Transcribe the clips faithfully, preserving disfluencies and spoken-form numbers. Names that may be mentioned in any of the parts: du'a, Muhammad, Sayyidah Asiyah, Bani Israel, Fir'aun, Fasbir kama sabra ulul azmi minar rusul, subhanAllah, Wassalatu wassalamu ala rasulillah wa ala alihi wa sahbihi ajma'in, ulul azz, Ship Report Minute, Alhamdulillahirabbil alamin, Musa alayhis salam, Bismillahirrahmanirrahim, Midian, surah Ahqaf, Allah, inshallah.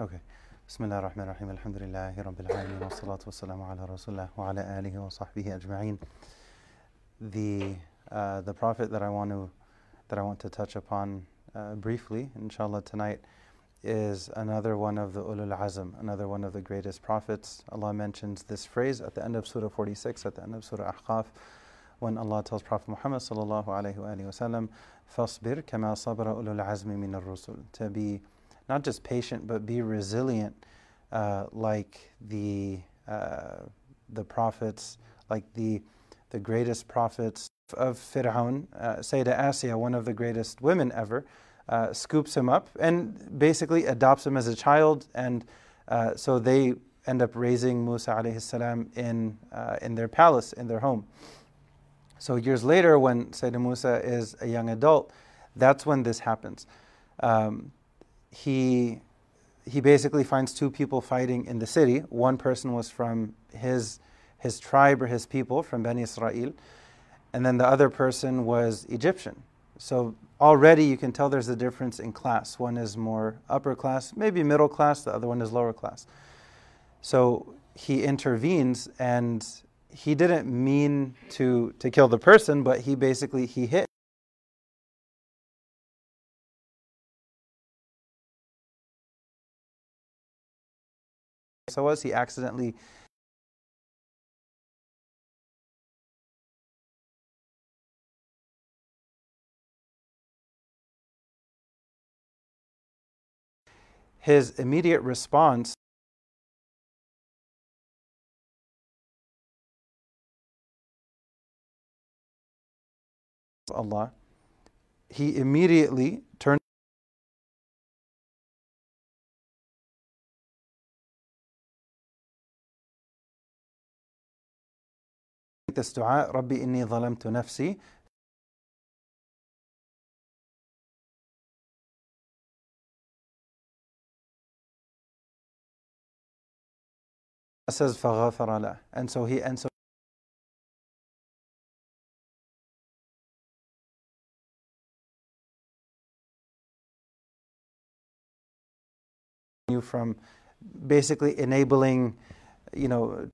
Okay. Bismillahirrahmanirrahim. Alhamdulillahirabbil alamin. Wassalatu wassalamu ala rasulillah wa ala alihi wa sahbihi ajma'in. The uh, the prophet that I want to that I want to touch upon uh, briefly, inshallah, tonight, is another one of the ulul azm, another one of the greatest prophets. Allah mentions this phrase at the end of Surah forty-six, at the end of Surah Ahqaf, when Allah tells Prophet Muhammad sallallahu alayhi wa sallam, "Fasbir kama sabra ulul azmi minar rusul," to be not just patient, but be resilient, uh, like the uh, the prophets, like the the greatest prophets of Fir'aun. Uh, Sayyidah Asiyah, one of the greatest women ever, uh, scoops him up and basically adopts him as a child, and uh, so they end up raising Musa alayhis salam in uh, in their palace, in their home. So years later, when Sayyidah Musa is a young adult, that's when this happens. Um, He he basically finds two people fighting in the city. One person was from his his tribe or his people, from Bani Israel, and then the other person was Egyptian. So already you can tell there's a difference in class. One is more upper class, maybe middle class, the other one is lower class. So he intervenes, and he didn't mean to to kill the person, but he basically he hit. So was he accidentally his immediate response to Allah, he immediately turned this du'a, Rabbi inni zalamtu nafsi. Says faghafara lah. And so he and so you from basically enabling, you know,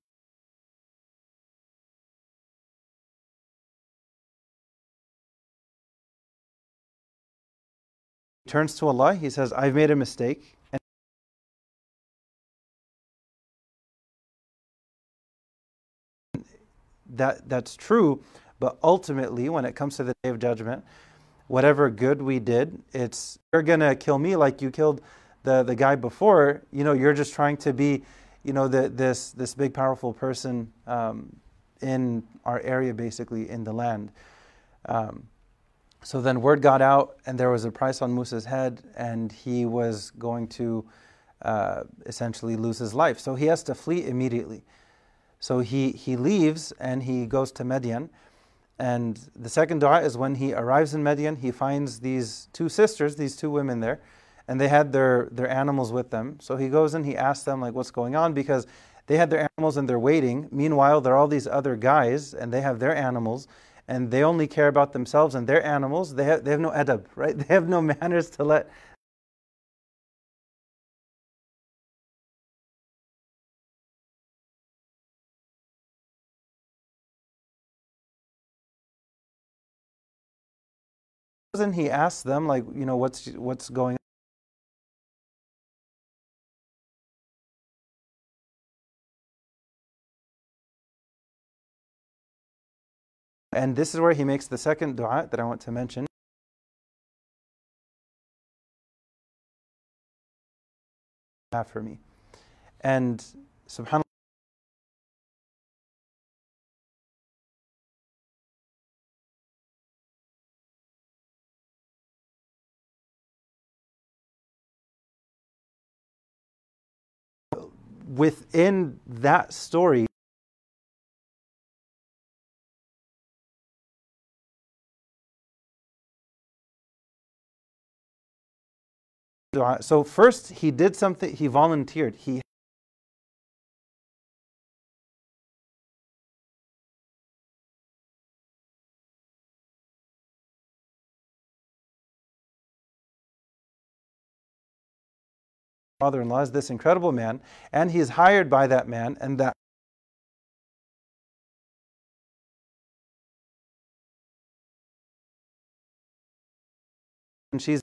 turns to Allah, he says, I've made a mistake. And that that's true, but ultimately when it comes to the day of judgment, whatever good we did, it's you're gonna kill me like you killed the, the guy before, you know, you're just trying to be, you know, the, this this big powerful person um, in our area, basically in the land. Um, So then word got out, and there was a price on Musa's head, and he was going to uh, essentially lose his life. So he has to flee immediately. So he, he leaves, and he goes to Midian. And the second du'a is when he arrives in Midian, he finds these two sisters, these two women there, and they had their, their animals with them. So he goes and he asks them, like, what's going on? Because they had their animals and they're waiting. Meanwhile, there are all these other guys, and they have their animals, and they only care about themselves and their animals. They have, they have no adab, right? They have no manners to let and he asks them, like, you know, what's what's going on? And this is where he makes the second du'a that I want to mention. Have for me. And subhanAllah, within that story, so first he did something, he volunteered, he father-in-law is this incredible man, and he is hired by that man, and that and she's